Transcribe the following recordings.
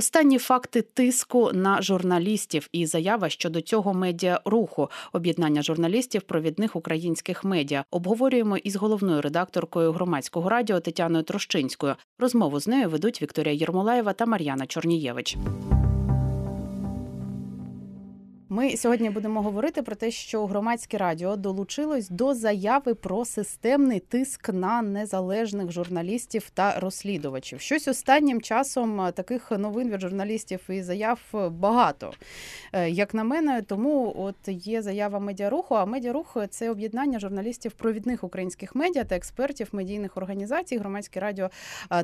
Останні факти тиску на журналістів і заява щодо цього Медіаруху, об'єднання журналістів провідних українських медіа. Обговорюємо із головною редакторкою Громадського радіо Тетяною Трощинською. Розмову з нею ведуть Вікторія Єрмолаєва та Мар'яна Чорнієвич. Ми сьогодні будемо говорити про те, що Громадське радіо долучилось до заяви про системний тиск на незалежних журналістів та розслідувачів. Щось останнім часом таких новин від журналістів і заяв багато, як на мене. Тому от є заява Медіаруху, а Медіарух – це об'єднання журналістів провідних українських медіа та експертів медійних організацій. Громадське радіо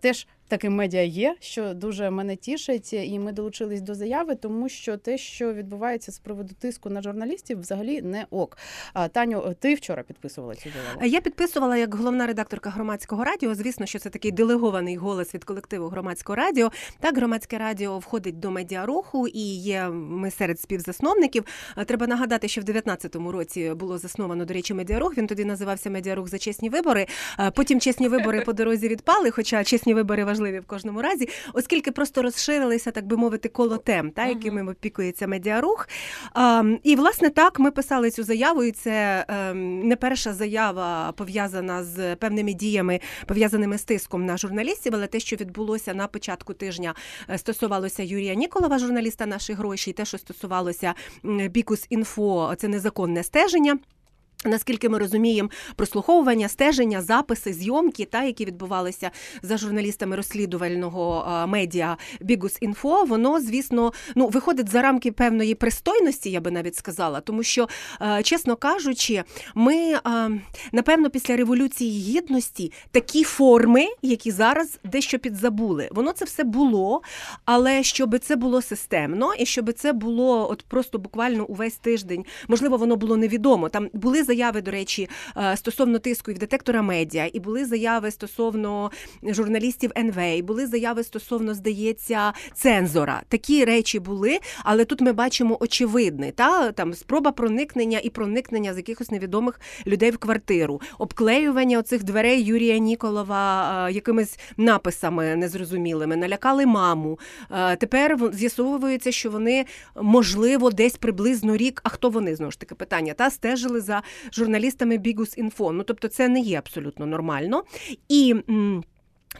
теж таким медіа є, що дуже мене тішить. І ми долучились до заяви, тому що те, що відбувається з приводу тиску на журналістів, взагалі не ок. Таню, ти вчора підписувала цю заяву? Я підписувала як головна редакторка Громадського радіо. Звісно, що це такий делегований голос від колективу Громадського радіо. Так, Громадське радіо входить до Медіаруху і є ми серед співзасновників. Треба нагадати, що в 19-му році було засновано, до речі, Медіарух. Він тоді називався Медіарух за чесні вибори. Потім чесні вибори по дорозі відпали, хоча чесні вибори важливі в кожному разі, оскільки просто розширилися, так би мовити, коло тем, та якими опікується Медіарух. І, власне, так, ми писали цю заяву, і це не перша заява пов'язана з певними діями, пов'язаними з тиском на журналістів, але те, що відбулося на початку тижня, стосувалося Юрія Ніколова, журналіста «Наші гроші», і те, що стосувалося Bihus.Info, це незаконне стеження. Наскільки ми розуміємо, прослуховування, стеження, записи, зйомки, та які відбувалися за журналістами розслідувального медіа Bihus.Info, воно, звісно, виходить за рамки певної пристойності, я би навіть сказала, тому що, чесно кажучи, ми, напевно, після Революції Гідності такі форми, які зараз дещо підзабули. Воно це все було, але щоб це було системно і щоб це було от просто буквально увесь тиждень, можливо, воно було невідомо. Там були заяви, до речі, стосовно тиску і в Детектора медіа, і були заяви стосовно журналістів НВ, і були заяви стосовно, здається, Цензура. Такі речі були, але тут ми бачимо очевидне, там спроба проникнення і проникнення з якихось невідомих людей в квартиру, обклеювання оцих дверей Юрія Ніколова якимись написами незрозумілими, налякали маму. Тепер з'ясовується, що вони, можливо, десь приблизно рік, а хто вони, знову ж таки, питання, стежили за журналістами Bihus.Info. Тобто це не є абсолютно нормально. І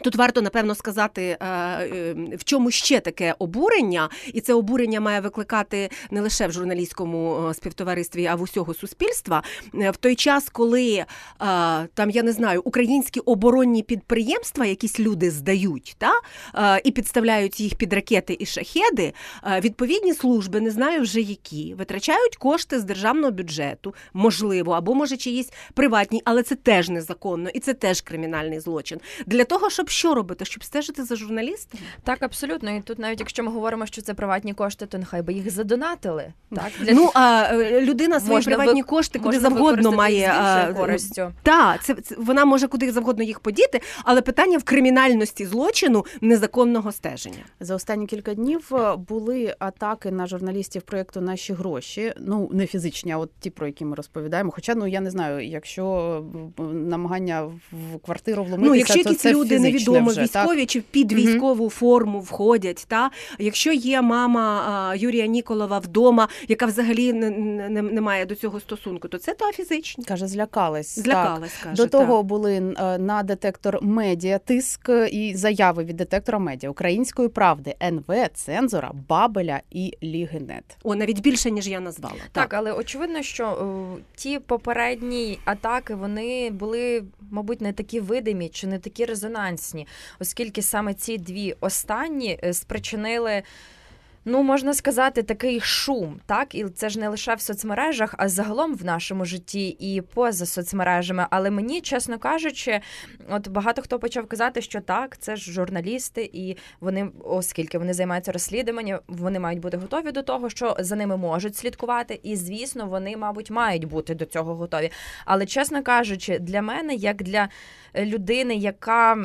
тут варто, напевно, сказати, в чому ще таке обурення, і це обурення має викликати не лише в журналістському співтоваристві, а в усього суспільства. В той час, коли, там, я не знаю, українські оборонні підприємства якісь люди здають, і підставляють їх під ракети і шахеди, відповідні служби, не знаю вже які, витрачають кошти з державного бюджету, можливо, або, може, чиїсь приватні, але це теж незаконно, і це теж кримінальний злочин. Для того, щоб що робити? Щоб стежити за журналістами? Так, абсолютно. І тут навіть якщо ми говоримо, що це приватні кошти, то нехай би їх задонатили. Так? Людина свої приватні кошти куди завгодно має. Вона може куди завгодно їх подіти, але питання в кримінальності злочину незаконного стеження. За останні кілька днів були атаки на журналістів проєкту «Наші гроші». Не фізичні, а от ті, про які ми розповідаємо. Хоча, я не знаю, якщо намагання в квартиру вломитися, то це фізично. Невідомо, військові чи під військову форму входять. Якщо є мама Юрія Ніколова вдома, яка взагалі не має до цього стосунку, то це фізично. Каже, злякалась. До того були на Детектор медіа тиск і заяви від Детектора медіа, Української правди, НВ, Цензура, Бабеля і Ліги.нет. Навіть більше, ніж я назвала. Так, але очевидно, що ті попередні атаки, вони були, мабуть, не такі видимі, чи не такі резонансні, оскільки саме ці дві останні спричинили, можна сказати, такий шум, так? І це ж не лише в соцмережах, а загалом в нашому житті і поза соцмережами. Але мені, чесно кажучи, от багато хто почав казати, що так, це ж журналісти, і вони, оскільки вони займаються розслідуванням, вони мають бути готові до того, що за ними можуть слідкувати, і, звісно, вони, мабуть, мають бути до цього готові. Але, чесно кажучи, для мене, як для людини, яка...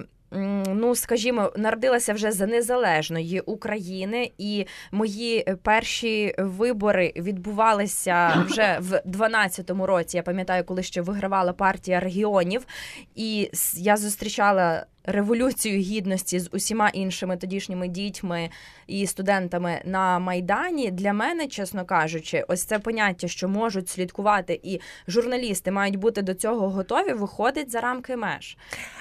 скажімо, народилася вже за незалежної України, і мої перші вибори відбувалися вже в 12-му році. Я пам'ятаю, коли ще вигравала партія регіонів, і я зустрічала Революцію Гідності з усіма іншими тодішніми дітьми і студентами на Майдані, для мене, чесно кажучи, ось це поняття, що можуть слідкувати і журналісти мають бути до цього готові, виходить за рамки меж.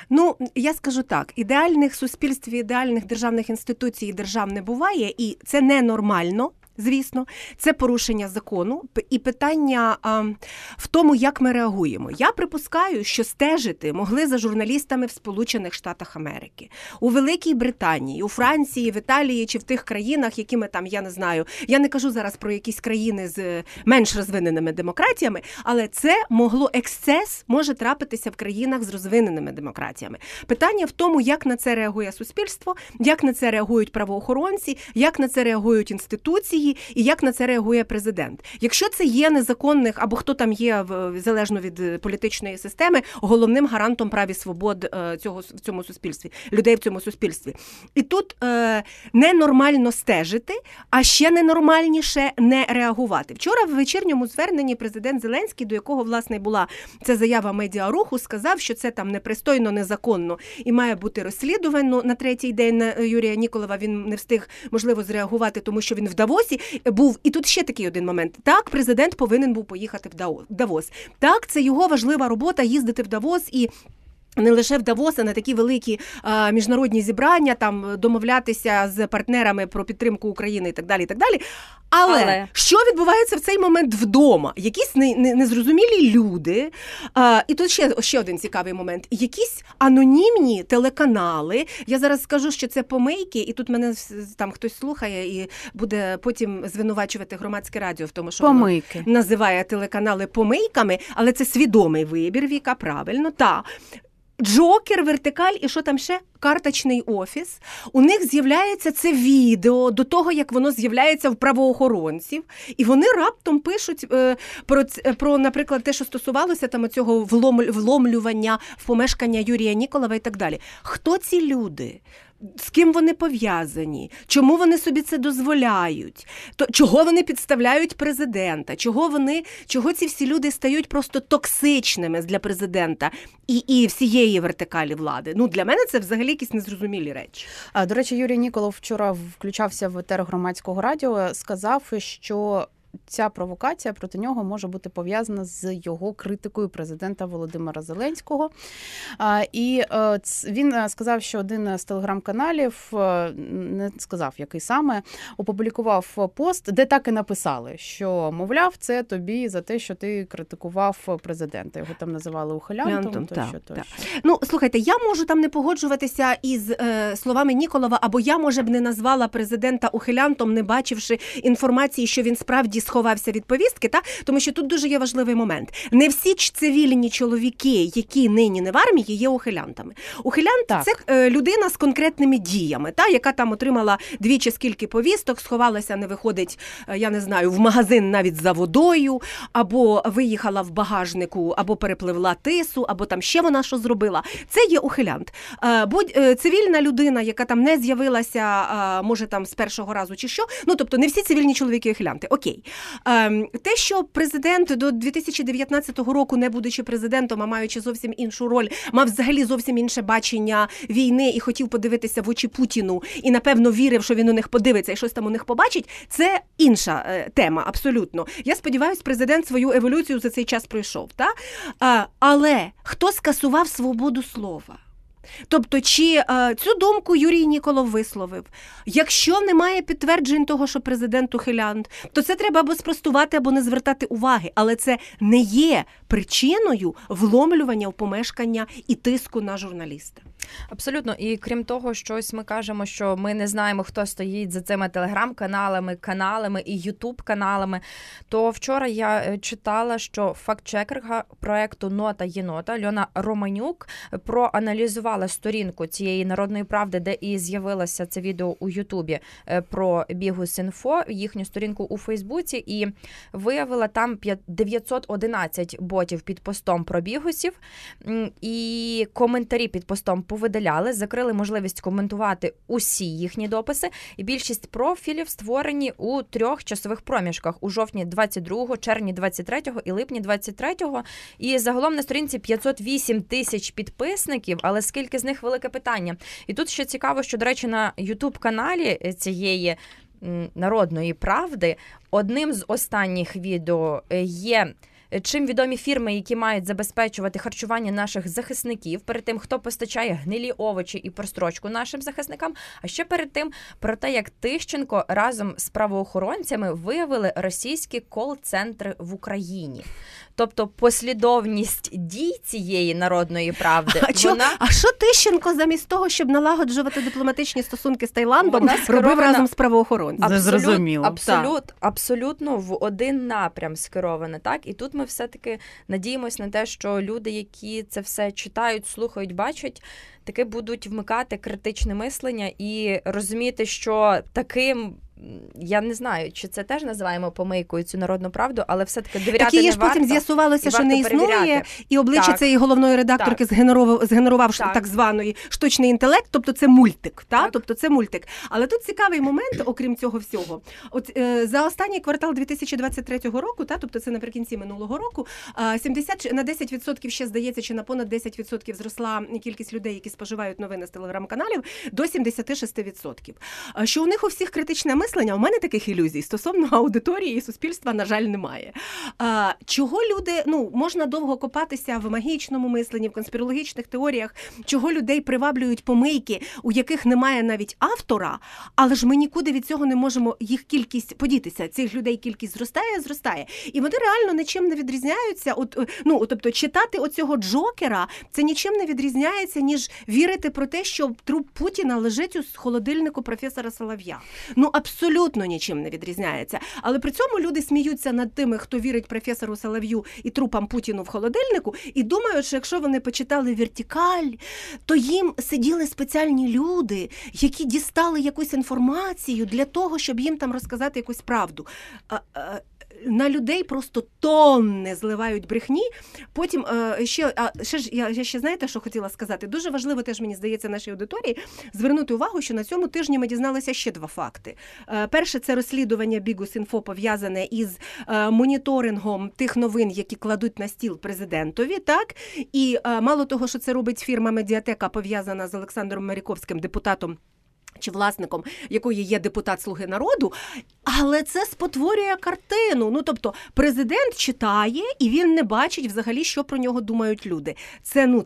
Ну, я скажу так, ідеальних суспільств, ідеальних державних інституцій держав не буває, і це ненормально. Звісно, це порушення закону і питання в тому, як ми реагуємо. Я припускаю, що стежити могли за журналістами в Сполучених Штатах Америки, у Великій Британії, у Франції, в Італії чи в тих країнах, які ми там, я не знаю, я не кажу зараз про якісь країни з менш розвиненими демократіями, але це могло, ексцес може трапитися в країнах з розвиненими демократіями. Питання в тому, як на це реагує суспільство, як на це реагують правоохоронці, як на це реагують інституції, і як на це реагує президент. Якщо це є незаконних, або хто там є, залежно від політичної системи, головним гарантом прав і свобод в цьому суспільстві, людей в цьому суспільстві. І тут ненормально стежити, а ще ненормальніше не реагувати. Вчора в вечірньому зверненні президент Зеленський, до якого, власне, була ця заява Медіаруху, сказав, що це там непристойно, незаконно і має бути розслідувано. На третій день на Юрія Ніколова він не встиг, можливо, зреагувати, тому що він в Давосі був. І тут ще такий один момент. Так, президент повинен був поїхати в Давос. Так, це його важлива робота – їздити в Давос і не лише в Давос, а на такі великі міжнародні зібрання, там домовлятися з партнерами про підтримку України і так далі, і так далі. Але що відбувається в цей момент вдома? Якісь незрозумілі люди, і тут ще один цікавий момент, якісь анонімні телеканали, я зараз скажу, що це помийки, і тут мене там хтось слухає і буде потім звинувачувати Громадське радіо в тому, що помийки називає телеканали помийками, але це свідомий вибір, Віка, правильно, та Джокер, Вертикаль і що там ще? Карточний офіс. У них з'являється це відео до того, як воно з'являється в правоохоронців. І вони раптом пишуть про, наприклад, те, що стосувалося там цього вломлювання в помешкання Юрія Ніколова і так далі. Хто ці люди? З ким вони пов'язані? Чому вони собі це дозволяють? Чого вони підставляють президента? Чого ці всі люди стають просто токсичними для президента і всієї вертикалі влади? Ну, для мене це взагалі якісь незрозумілі речі. До речі, Юрій Ніколов вчора включався в етер Громадського радіо, сказав, що ця провокація проти нього може бути пов'язана з його критикою президента Володимира Зеленського. І він сказав, що один з телеграм-каналів, не сказав, який саме, опублікував пост, де так і написали, що, мовляв, це тобі за те, що ти критикував президента. Його там називали ухилянтом. Ну, слухайте, я можу там не погоджуватися із словами Ніколова, або я, може б, не назвала президента ухилянтом, не бачивши інформації, що він справді сховався від повістки, та? Тому що тут дуже є важливий момент. Не всі цивільні чоловіки, які нині не в армії, є ухилянтами. Ухилянт – це людина з конкретними діями, та? Яка там отримала двічі скільки повісток, сховалася, не виходить, я не знаю, в магазин навіть за водою, або виїхала в багажнику, або перепливла Тису, або там ще вона що зробила. Це є ухилянт. Цивільна людина, яка там не з'явилася, може там з першого разу чи що, ну тобто не всі цивільні чоловіки ухилянти. Окей. Те, що президент до 2019 року, не будучи президентом, а маючи зовсім іншу роль, мав взагалі зовсім інше бачення війни і хотів подивитися в очі Путіну, і, напевно, вірив, що він у них подивиться і щось там у них побачить, це інша тема, абсолютно. Я сподіваюся, президент свою еволюцію за цей час пройшов, та? Але хто скасував свободу слова? Тобто, чи цю думку Юрій Ніколов висловив? Якщо немає підтверджень того, що президент ухилянт, то це треба або спростувати, або не звертати уваги. Але це не є причиною вломлювання в помешкання і тиску на журналіста. Абсолютно. І крім того, щось ми кажемо, що ми не знаємо, хто стоїть за цими телеграм-каналами, каналами і ютуб-каналами, то вчора я читала, що фактчекерка проєкту «Нота є нота» Льона Романюк проаналізувала сторінку цієї «Народної правди», де і з'явилося це відео у ютубі про Bihus.Info, їхню сторінку у Фейсбуці, і виявила там 911 ботів під постом про Бігусів, і коментарі під постом видаляли, закрили можливість коментувати усі їхні дописи, і більшість профілів створені у 3 часових проміжках – у жовтні 22-го, червні 23-го і липні 23-го. І загалом на сторінці 508 тисяч підписників, але скільки скільки з них велике питання. І тут ще цікаво, що, до речі, на YouTube-каналі цієї Народної правди одним з останніх відео є... Чим відомі фірми, які мають забезпечувати харчування наших захисників, перед тим, хто постачає гнилі овочі і прострочку нашим захисникам, а ще перед тим про те, як Тищенко разом з правоохоронцями виявили російські кол-центри в Україні. Тобто послідовність дій цієї Народної правди. А що Тищенко замість того, щоб налагоджувати дипломатичні стосунки з Таїландом, робив разом з правоохоронцями? Незрозуміло. Абсолютно в один напрям скероване, так? І тут ми все-таки надіємось на те, що люди, які це все читають, слухають, бачать, таки будуть вмикати критичне мислення і розуміти, що таким... Я не знаю, чи це теж називаємо помийкою цю Народну правду, але все-таки довіряти не варто. Так її ж потім з'ясувалося, що не існує, і обличчя цієї головної редакторки згенерував так званий штучний інтелект, тобто це мультик, тобто це мультик. Але тут цікавий момент, окрім цього всього. От за останній квартал 2023 року, тобто це наприкінці минулого року, 70 на 10% ще, здається, чи на понад 10% зросла кількість людей, які споживають новини з телеграм-каналів, до 76%. Що у них у всіх критичне мислення? У мене таких ілюзій стосовно аудиторії і суспільства, на жаль, немає. Чого люди, можна довго копатися в магічному мисленні, в конспірологічних теоріях, чого людей приваблюють помийки, у яких немає навіть автора, але ж ми нікуди від цього не можемо їх кількість подітися. Цих людей кількість зростає. І вони реально нічим не відрізняються. Тобто читати оцього Джокера, це нічим не відрізняється, ніж вірити про те, що труп Путіна лежить у холодильнику професора Солов'я. Абсолютно нічим не відрізняється. Але при цьому люди сміються над тими, хто вірить професору Солов'ю і трупам Путіну в холодильнику, і думають, що якщо вони почитали «Вертикаль», то їм сиділи спеціальні люди, які дістали якусь інформацію для того, щоб їм там розказати якусь правду. На людей просто тонни зливають брехні. Потім ще знаєте, що хотіла сказати? Дуже важливо теж, мені здається, нашій аудиторії звернути увагу, що на цьому тижні ми дізналися ще два факти. Перше, це розслідування Bihus.Info, пов'язане із моніторингом тих новин, які кладуть на стіл президентові, так? І мало того, що це робить фірма «Медіатека», пов'язана з Олександром Маріковським, депутатом чи власником, якої є депутат «Слуги народу», але це спотворює картину. Тобто президент читає, і він не бачить взагалі, що про нього думають люди. Це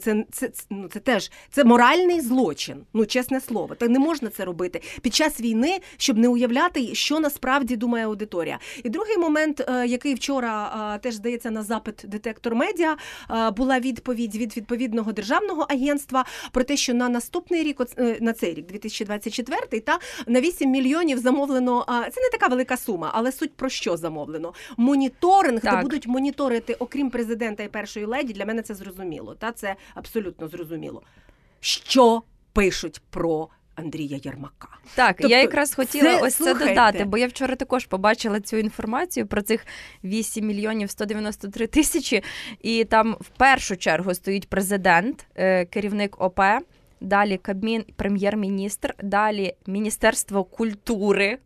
теж, це моральний злочин, чесне слово. Так не можна це робити під час війни, щоб не уявляти, що насправді думає аудиторія. І другий момент, який вчора теж, здається, на запит «Детектор медіа» була відповідь від відповідного державного агентства про те, що на наступний рік, на цей рік, 2024, на 8 мільйонів замовлено, це не така велика сума, але суть про що замовлено. Моніторинг, де будуть моніторити, окрім президента і першої леді, для мене це зрозуміло, це абсолютно зрозуміло. Що пишуть про Андрія Єрмака. Так, тобто, я якраз хотіла це додати, бо я вчора також побачила цю інформацію про цих 8 мільйонів 193 тисячі, і там в першу чергу стоїть президент, керівник ОП, далі Кабмін, прем'єр-міністр, далі Міністерство культури.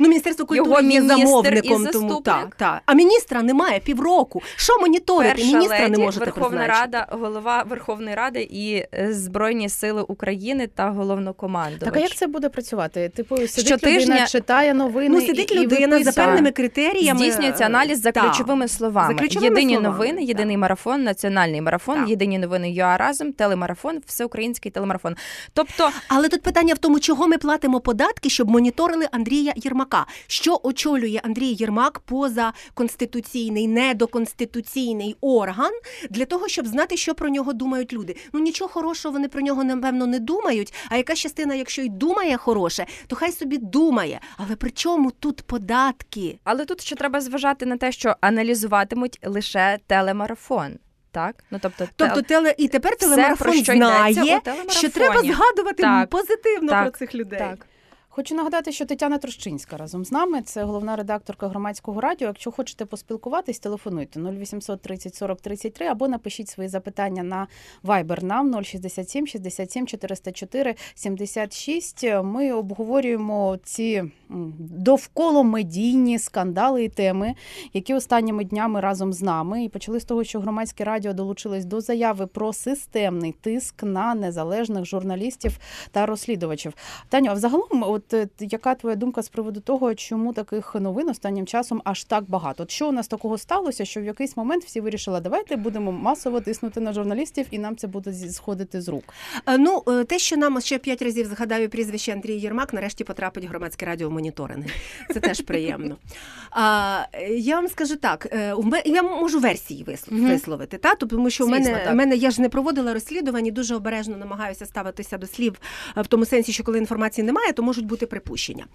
Міністерство культури є замовником, тому так. А міністра немає півроку. Що моніторити? Міністра не можете призначити. Голова Верховної Ради і Збройні сили України та головнокомандувач. Так, а як це буде працювати? Типу, сидить людина, читає новини. Сидить людина за певними критеріями. Здійснюється аналіз за ключовими словами. Єдині новини, єдиний марафон, національний марафон, єдині новини ЮА разом, телемарафон, всеукраїнський телемарафон. Тобто... Але тут питання в тому, чого ми платимо податки, щоб моніторили Андрія Єрмака. Що очолює Андрій Єрмак поза конституційний, недоконституційний орган для того, щоб знати, що про нього думають люди? Нічого хорошого вони про нього, напевно, не думають, а якась частина, якщо й думає хороше, то хай собі думає. Але при чому тут податки? Але тут ще треба зважати на те, що аналізуватимуть лише телемарафон. Так? І тепер телемарафон знає, що треба згадувати позитивно про цих людей. Так. Хочу нагадати, що Тетяна Трощинська разом з нами. Це головна редакторка Громадського радіо. Якщо хочете поспілкуватись, телефонуйте 0800 30 40 33 або напишіть свої запитання на Viber нам 067 67 404 76. Ми обговорюємо ці довкола медійні скандали і теми, які останніми днями разом з нами. І почали з того, що Громадське радіо долучилось до заяви про системний тиск на незалежних журналістів та розслідувачів. Таню, а взагалом, от яка твоя думка з приводу того, чому таких новин останнім часом аж так багато? От що у нас такого сталося, що в якийсь момент всі вирішили, давайте будемо масово тиснути на журналістів, і нам це буде сходити з рук? Ну, те, що нам ще 5 разів згадаю прізвище Андрій Єрмак, нарешті потрапить в Громадське радіо в моніторинги. Це теж приємно. Я вам скажу так, я можу версії висловити, та? Тому що в мене, я ж не проводила розслідувань, дуже обережно намагаюся ставитися до слів в тому сенсі, що коли інформації немає, то можуть бути припущення.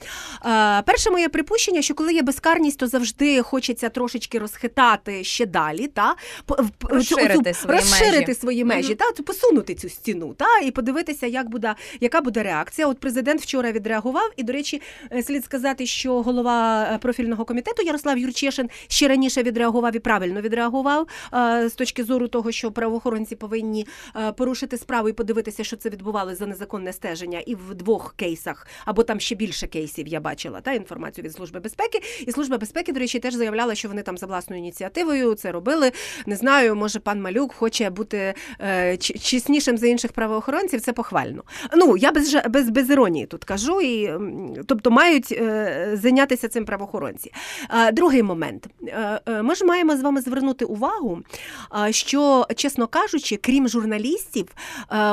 Перше моє припущення, що коли є безкарність, то завжди хочеться трошечки розхитати ще далі, та? Розширити свої межі, та? Посунути цю стіну, та? І подивитися, яка буде реакція. От президент вчора відреагував, і, до речі, слід сказати, що голова профільного комітету Ярослав Юрчешин ще раніше відреагував і правильно відреагував з точки зору того, що правоохоронці повинні порушити справу і подивитися, що це відбувалося за незаконне стеження. І в 2 кейсах, або там ще більше кейсів, я бачила, та, інформацію від Служби безпеки. І Служба безпеки, до речі, теж заявляла, що вони там за власною ініціативою це робили. Не знаю, може пан Малюк хоче бути чеснішим за інших правоохоронців, це похвально. Ну, я без іронії тут кажу, і, тобто, мають зайнятися цим правоохоронці. Другий момент. Ми ж маємо з вами звернути увагу, що, чесно кажучи, крім журналістів,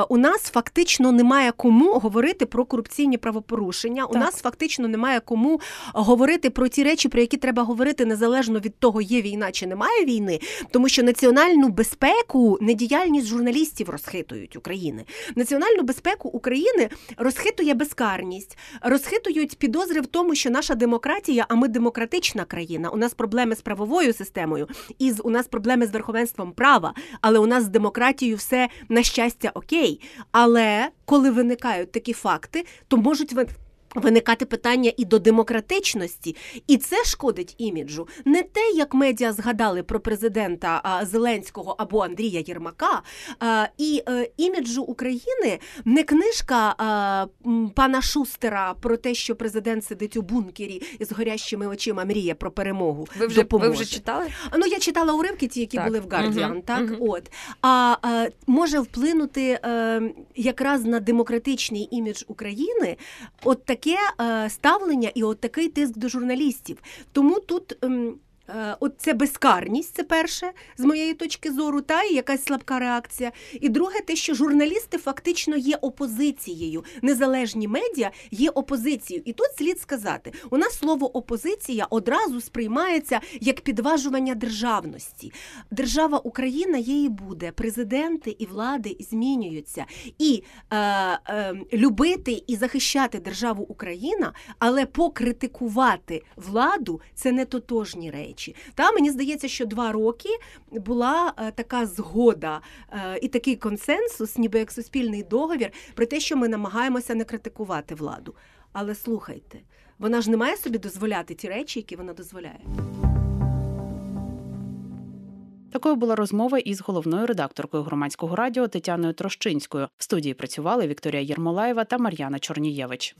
у нас фактично немає кому говорити про корупційні правопорушення, у нас фактично немає кому говорити про ті речі, про які треба говорити незалежно від того, є війна чи немає війни, тому що національну безпеку недіяльність журналістів розхитують України. Національну безпеку України розхитує безкарність, розхитують підозри в тому, що наша демократія, а ми демократична країна, у нас проблеми з правовою системою, і у нас проблеми з верховенством права, але у нас з демократією все, на щастя, окей. Але коли виникають такі факти, то можуть виникати питання і до демократичності, і це шкодить іміджу. Не те, як медіа згадали про президента Зеленського або Андрія Єрмака, і іміджу України не книжка пана Шустера про те, що президент сидить у бункері і з горящими очима мріє про перемогу. Ви вже читали? Ну, я читала уривки ті, які були в «Гардіан». Угу, так? Угу. От. Може вплинути якраз на демократичний імідж України от таке ставлення і от такий тиск до журналістів. Тому тут от це безкарність, це перше, з моєї точки зору, та і якась слабка реакція. І друге, те, що журналісти фактично є опозицією. Незалежні медіа є опозицією. І тут слід сказати, у нас слово «опозиція» одразу сприймається як підважування державності. Держава Україна є і буде. Президенти і влади змінюються. І любити і захищати державу Україна, але покритикувати владу – це не тотожні речі. Та, мені здається, що 2 роки була така згода і такий консенсус, ніби як суспільний договір, про те, що ми намагаємося не критикувати владу. Але слухайте, вона ж не має собі дозволяти ті речі, які вона дозволяє. Такою була розмова із головною редакторкою Громадського радіо Тетяною Трощинською. В студії працювали Вікторія Єрмолаєва та Мар'яна Чорнієвич.